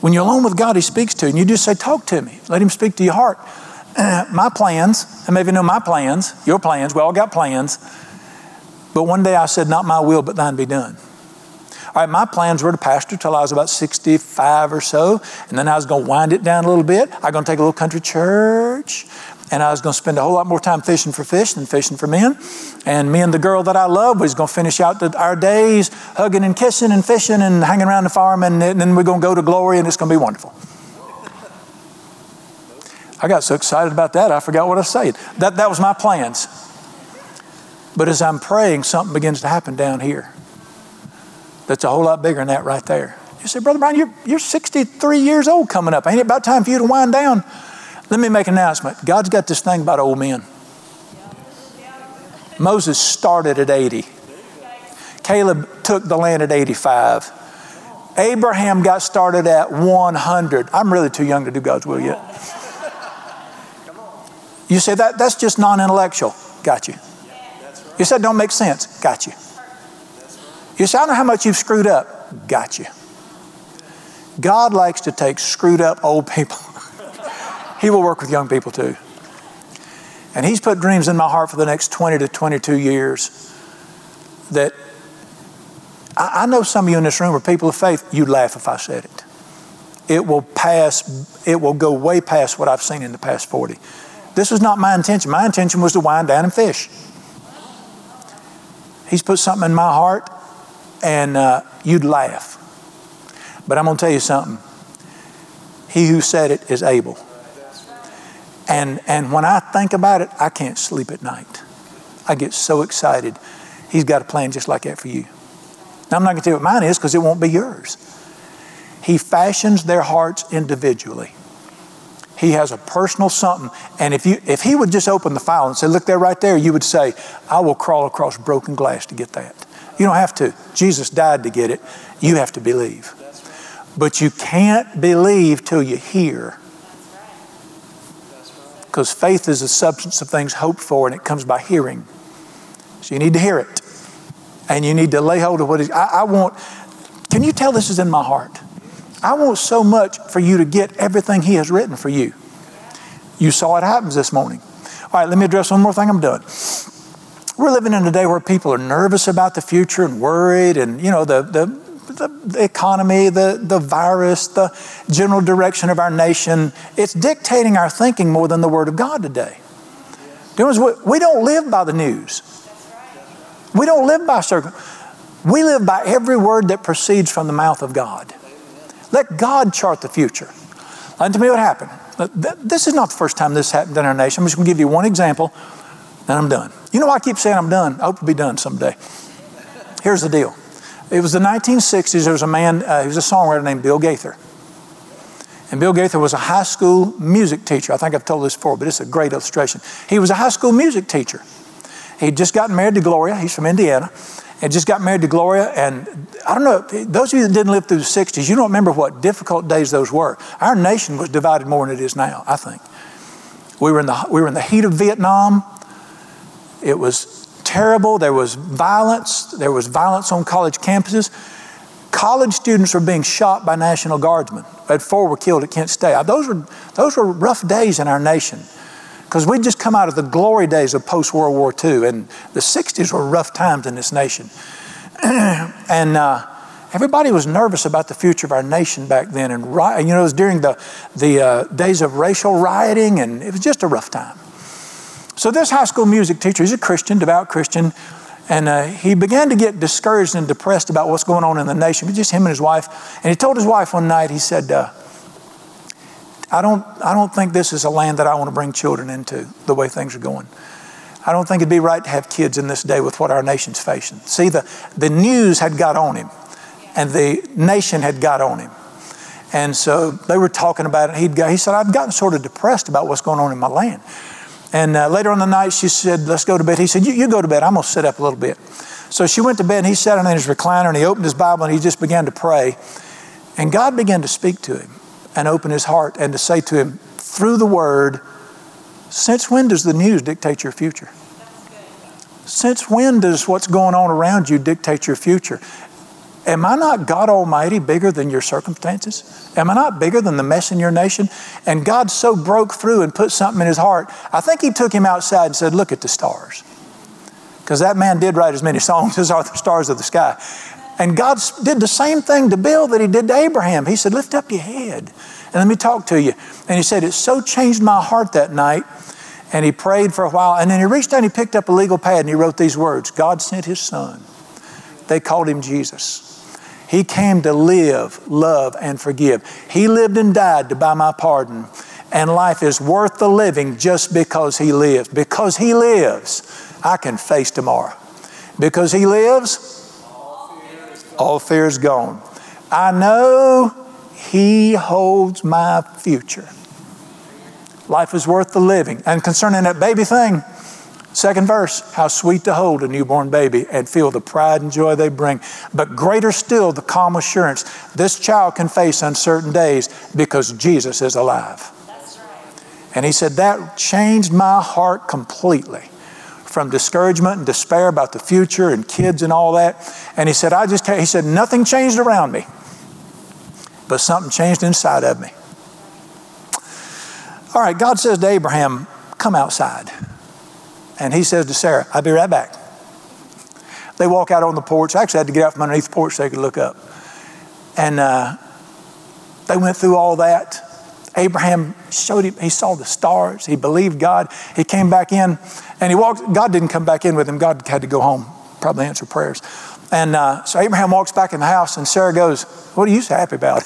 when you're alone with God, He speaks to you, and you just say, talk to me. Let Him speak to your heart. My plans, and maybe know my plans, your plans, we all got plans. But one day I said, not my will, but thine be done. All right, my plans were to pastor till I was about sixty-five or so. And then I was going to wind it down a little bit. I was going to take a little country church. And I was going to spend a whole lot more time fishing for fish than fishing for men. And me and the girl that I love was going to finish out the, our days hugging and kissing and fishing and hanging around the farm. And, and then we're going to go to glory and it's going to be wonderful. I got so excited about that, I forgot what I said. That, that was my plans. But as I'm praying, something begins to happen down here that's a whole lot bigger than that right there. You say, Brother Brian, you're, you're sixty-three years old coming up. Ain't it about time for you to wind down? Let me make an announcement. God's got this thing about old men. Moses started at eighty. Caleb took the land at eighty-five. Abraham got started at one hundred. I'm really too young to do God's will yet. You say, that that's just non-intellectual. Got you. You said, don't make sense. Got you. You say, I don't know how much you've screwed up. Got you. God likes to take screwed up old people. He will work with young people too. And He's put dreams in my heart for the next twenty to twenty-two years that I, I know some of you in this room are people of faith. You'd laugh if I said it. It will pass, it will go way past what I've seen in the past forty. This was not my intention. My intention was to wind down and fish. He's put something in my heart, and uh, you'd laugh. But I'm going to tell you something. He who said it is able. And and when I think about it, I can't sleep at night. I get so excited. He's got a plan just like that for you. Now, I'm not going to tell you what mine is because it won't be yours. He fashions their hearts individually. He has a personal something. And if you if he would just open the file and say, look, they're right there, you would say, I will crawl across broken glass to get that. You don't have to. Jesus died to get it. You have to believe. But you can't believe till you hear. Because faith is the substance of things hoped for, and it comes by hearing. So you need to hear it. And you need to lay hold of what is. I, I want, can you tell this is in my heart? I want so much for you to get everything He has written for you. You saw it happens this morning. All right, let me address one more thing. I'm done. We're living in a day where people are nervous about the future and worried, and, you know, the the the economy, the, the virus, the general direction of our nation. It's dictating our thinking more than the Word of God today. We don't live by the news. We don't live by circum. We live by every word that proceeds from the mouth of God. Let God chart the future. Listen to me what happened. This is not the first time this happened in our nation. I'm just going to give you one example, then I'm done. You know why I keep saying I'm done? I hope to be done someday. Here's the deal. It was the nineteen sixties. There was a man, uh, he was a songwriter named Bill Gaither. And Bill Gaither was a high school music teacher. I think I've told this before, but it's a great illustration. He was a high school music teacher. He'd just gotten married to Gloria. He's from Indiana. And just got married to Gloria. And I don't know, those of you that didn't live through the sixties, you don't remember what difficult days those were. Our nation was divided more than it is now, I think. We were in the, we were in the heat of Vietnam. It was terrible. There was violence. There was violence on college campuses. College students were being shot by National Guardsmen. But four were killed at Kent State. Those were, those were rough days in our nation. Because we'd just come out of the glory days of post-World War Two, and the sixties were rough times in this nation. and uh, everybody was nervous about the future of our nation back then. And, you know, it was during the, the uh, days of racial rioting, and it was just a rough time. So this high school music teacher, he's a Christian, devout Christian, and uh, he began to get discouraged and depressed about what's going on in the nation. It was just him and his wife. And he told his wife one night, he said, uh, I don't, I don't think this is a land that I want to bring children into, the way things are going. I don't think it'd be right to have kids in this day with what our nation's facing. See, the, the news had got on him, and the nation had got on him. And so they were talking about it. He'd go, he said, I've gotten sort of depressed about what's going on in my land. And uh, later on the night, she said, let's go to bed. He said, you, you go to bed. I'm going to sit up a little bit. So she went to bed, and he sat in his recliner, and he opened his Bible, and he just began to pray. And God began to speak to him and open his heart and to say to him through the word, since when does the news dictate your future? Since when does what's going on around you dictate your future? Am I not God Almighty bigger than your circumstances? Am I not bigger than the mess in your nation? And God so broke through and put something in his heart. I think he took him outside and said, look at the stars. Because that man did write as many songs as are the stars of the sky. And God did the same thing to Bill that he did to Abraham. He said, lift up your head and let me talk to you. And he said, it so changed my heart that night. And he prayed for a while. And then he reached down, he picked up a legal pad, and he wrote these words. God sent his son. They called him Jesus. He came to live, love, and forgive. He lived and died to buy my pardon. And life is worth the living just because he lives. Because he lives, I can face tomorrow. Because he lives, all fear is gone. I know he holds my future. Life is worth the living. And concerning that baby thing, second verse, how sweet to hold a newborn baby and feel the pride and joy they bring. But greater still, the calm assurance. This child can face uncertain days because Jesus is alive. That's right. And he said, that changed my heart completely. From discouragement and despair about the future and kids and all that. And he said, I just can't. He said, nothing changed around me, but something changed inside of me. All right, God says to Abraham, come outside. And he says to Sarah, I'll be right back. They walk out on the porch. I actually had to get out from underneath the porch so they could look up. And uh, they went through all that. Abraham showed him, he saw the stars. He believed God. He came back in and he walked. God didn't come back in with him. God had to go home, probably answer prayers. And uh, so Abraham walks back in the house and Sarah goes, "What are you so happy about?"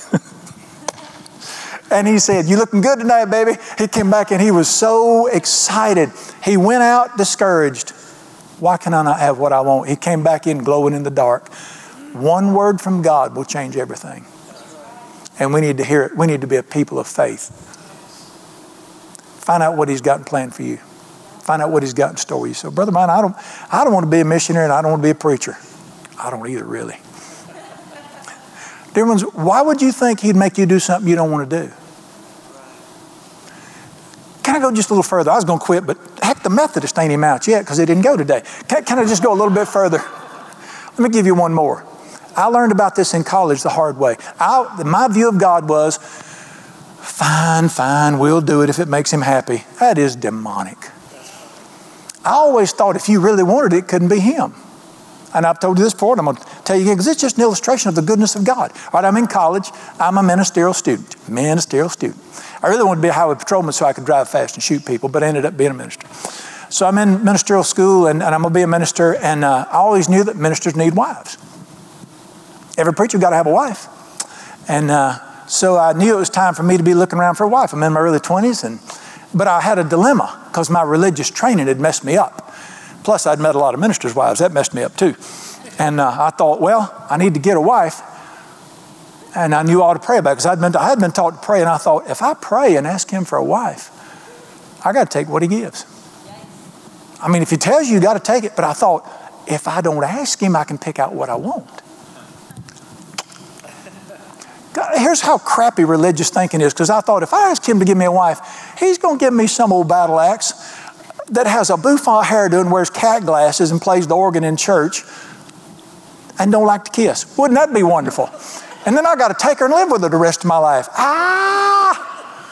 And he said, "You looking good tonight, baby." He came back and he was so excited. He went out discouraged. Why can I not have what I want? He came back in glowing in the dark. One word from God will change everything. And we need to hear it. We need to be a people of faith. Find out what he's got planned for you. Find out what he's got in store with you. So, brother mine, I don't, I don't want to be a missionary and I don't want to be a preacher. I don't either, really. Dear ones, why would you think he'd make you do something you don't want to do? Can I go just a little further? I was going to quit, but heck, the Methodist ain't him out yet because it didn't go today. Can, can I just go a little bit further? Let me give you one more. I learned about this in college the hard way. I, my view of God was, fine, fine, we'll do it if it makes him happy. That is demonic. I always thought if you really wanted it, it couldn't be him. And I've told you this before, and I'm going to tell you again, because it's just an illustration of the goodness of God. All right, I'm in college. I'm a ministerial student, ministerial student. I really wanted to be a highway patrolman so I could drive fast and shoot people, but I ended up being a minister. So I'm in ministerial school, and, and I'm going to be a minister, and uh, I always knew that ministers need wives. Every preacher got to have a wife. And uh, so I knew it was time for me to be looking around for a wife. I'm in my early twenties, and but I had a dilemma because my religious training had messed me up. Plus, I'd met a lot of ministers' wives. That messed me up, too. And uh, I thought, well, I need to get a wife. And I knew all to pray about because I'd been, I had been taught to pray. And I thought, if I pray and ask him for a wife, I got to take what he gives. I mean, if he tells you, you got to take it. But I thought, if I don't ask him, I can pick out what I want. God, here's how crappy religious thinking is. Because I thought, if I ask him to give me a wife, he's going to give me some old battle axe that has a bouffant hairdo and wears cat glasses and plays the organ in church and don't like to kiss. Wouldn't that be wonderful? And then I got to take her and live with her the rest of my life. Ah!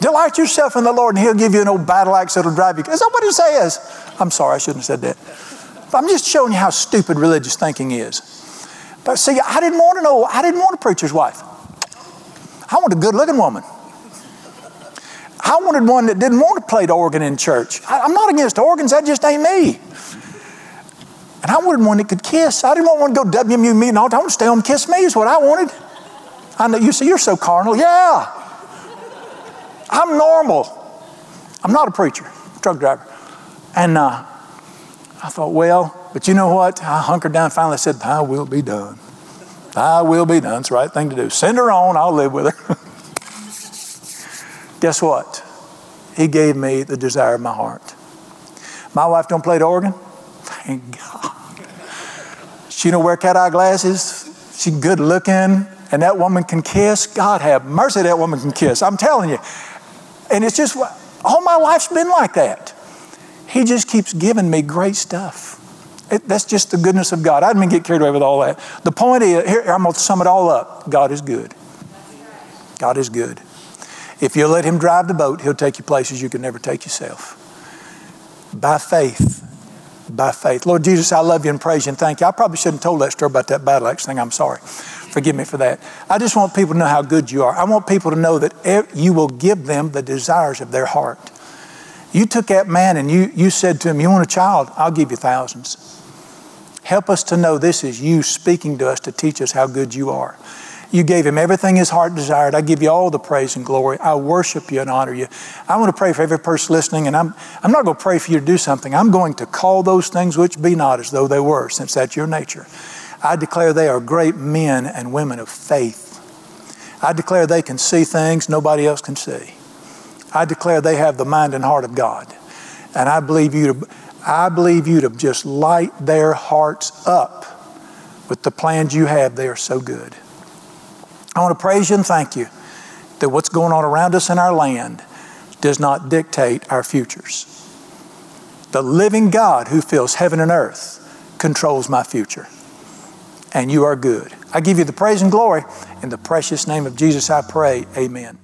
Delight yourself in the Lord and he'll give you an old battle axe that'll drive you. Is that what he says? I'm sorry, I shouldn't have said that. But I'm just showing you how stupid religious thinking is. But see, I didn't want to know, I didn't want a preacher's wife. I wanted a good-looking woman. I wanted one that didn't want to play the organ in church. I, I'm not against organs, that just ain't me. And I wanted one that could kiss. I didn't want one to go W M U and all that. I want to stay home and kiss me is what I wanted. I know you say, you're so carnal. Yeah. I'm normal. I'm not a preacher, truck driver. And uh, I thought, well, but you know what? I hunkered down and finally said, "Thy will be done. Thy will be done." It's the right thing to do. Send her on, I'll live with her. Guess what? He gave me the desire of my heart. My wife don't play the organ. Thank God. She don't wear cat eye glasses. She's good looking. And that woman can kiss. God have mercy, that woman can kiss. I'm telling you. And it's just, all my life's been like that. He just keeps giving me great stuff. It, that's just the goodness of God. I didn't mean to get carried away with all that. The point is, here, I'm going to sum it all up. God is good. God is good. If you'll let him drive the boat, he'll take you places you can never take yourself. By faith, by faith. Lord Jesus, I love you and praise you and thank you. I probably shouldn't have told that story about that battle axe thing. I'm sorry. Forgive me for that. I just want people to know how good you are. I want people to know that you will give them the desires of their heart. You took that man and you, you said to him, "You want a child? I'll give you thousands." Help us to know this is you speaking to us to teach us how good you are. You gave him everything his heart desired. I give you all the praise and glory. I worship you and honor you. I want to pray for every person listening, and I'm, I'm not going to pray for you to do something. I'm going to call those things which be not as though they were, since that's your nature. I declare they are great men and women of faith. I declare they can see things nobody else can see. I declare they have the mind and heart of God. And I believe you to, I believe you to just light their hearts up with the plans you have. They are so good. I want to praise you and thank you that what's going on around us in our land does not dictate our futures. The living God who fills heaven and earth controls my future. And you are good. I give you the praise and glory. In the precious name of Jesus I pray, amen.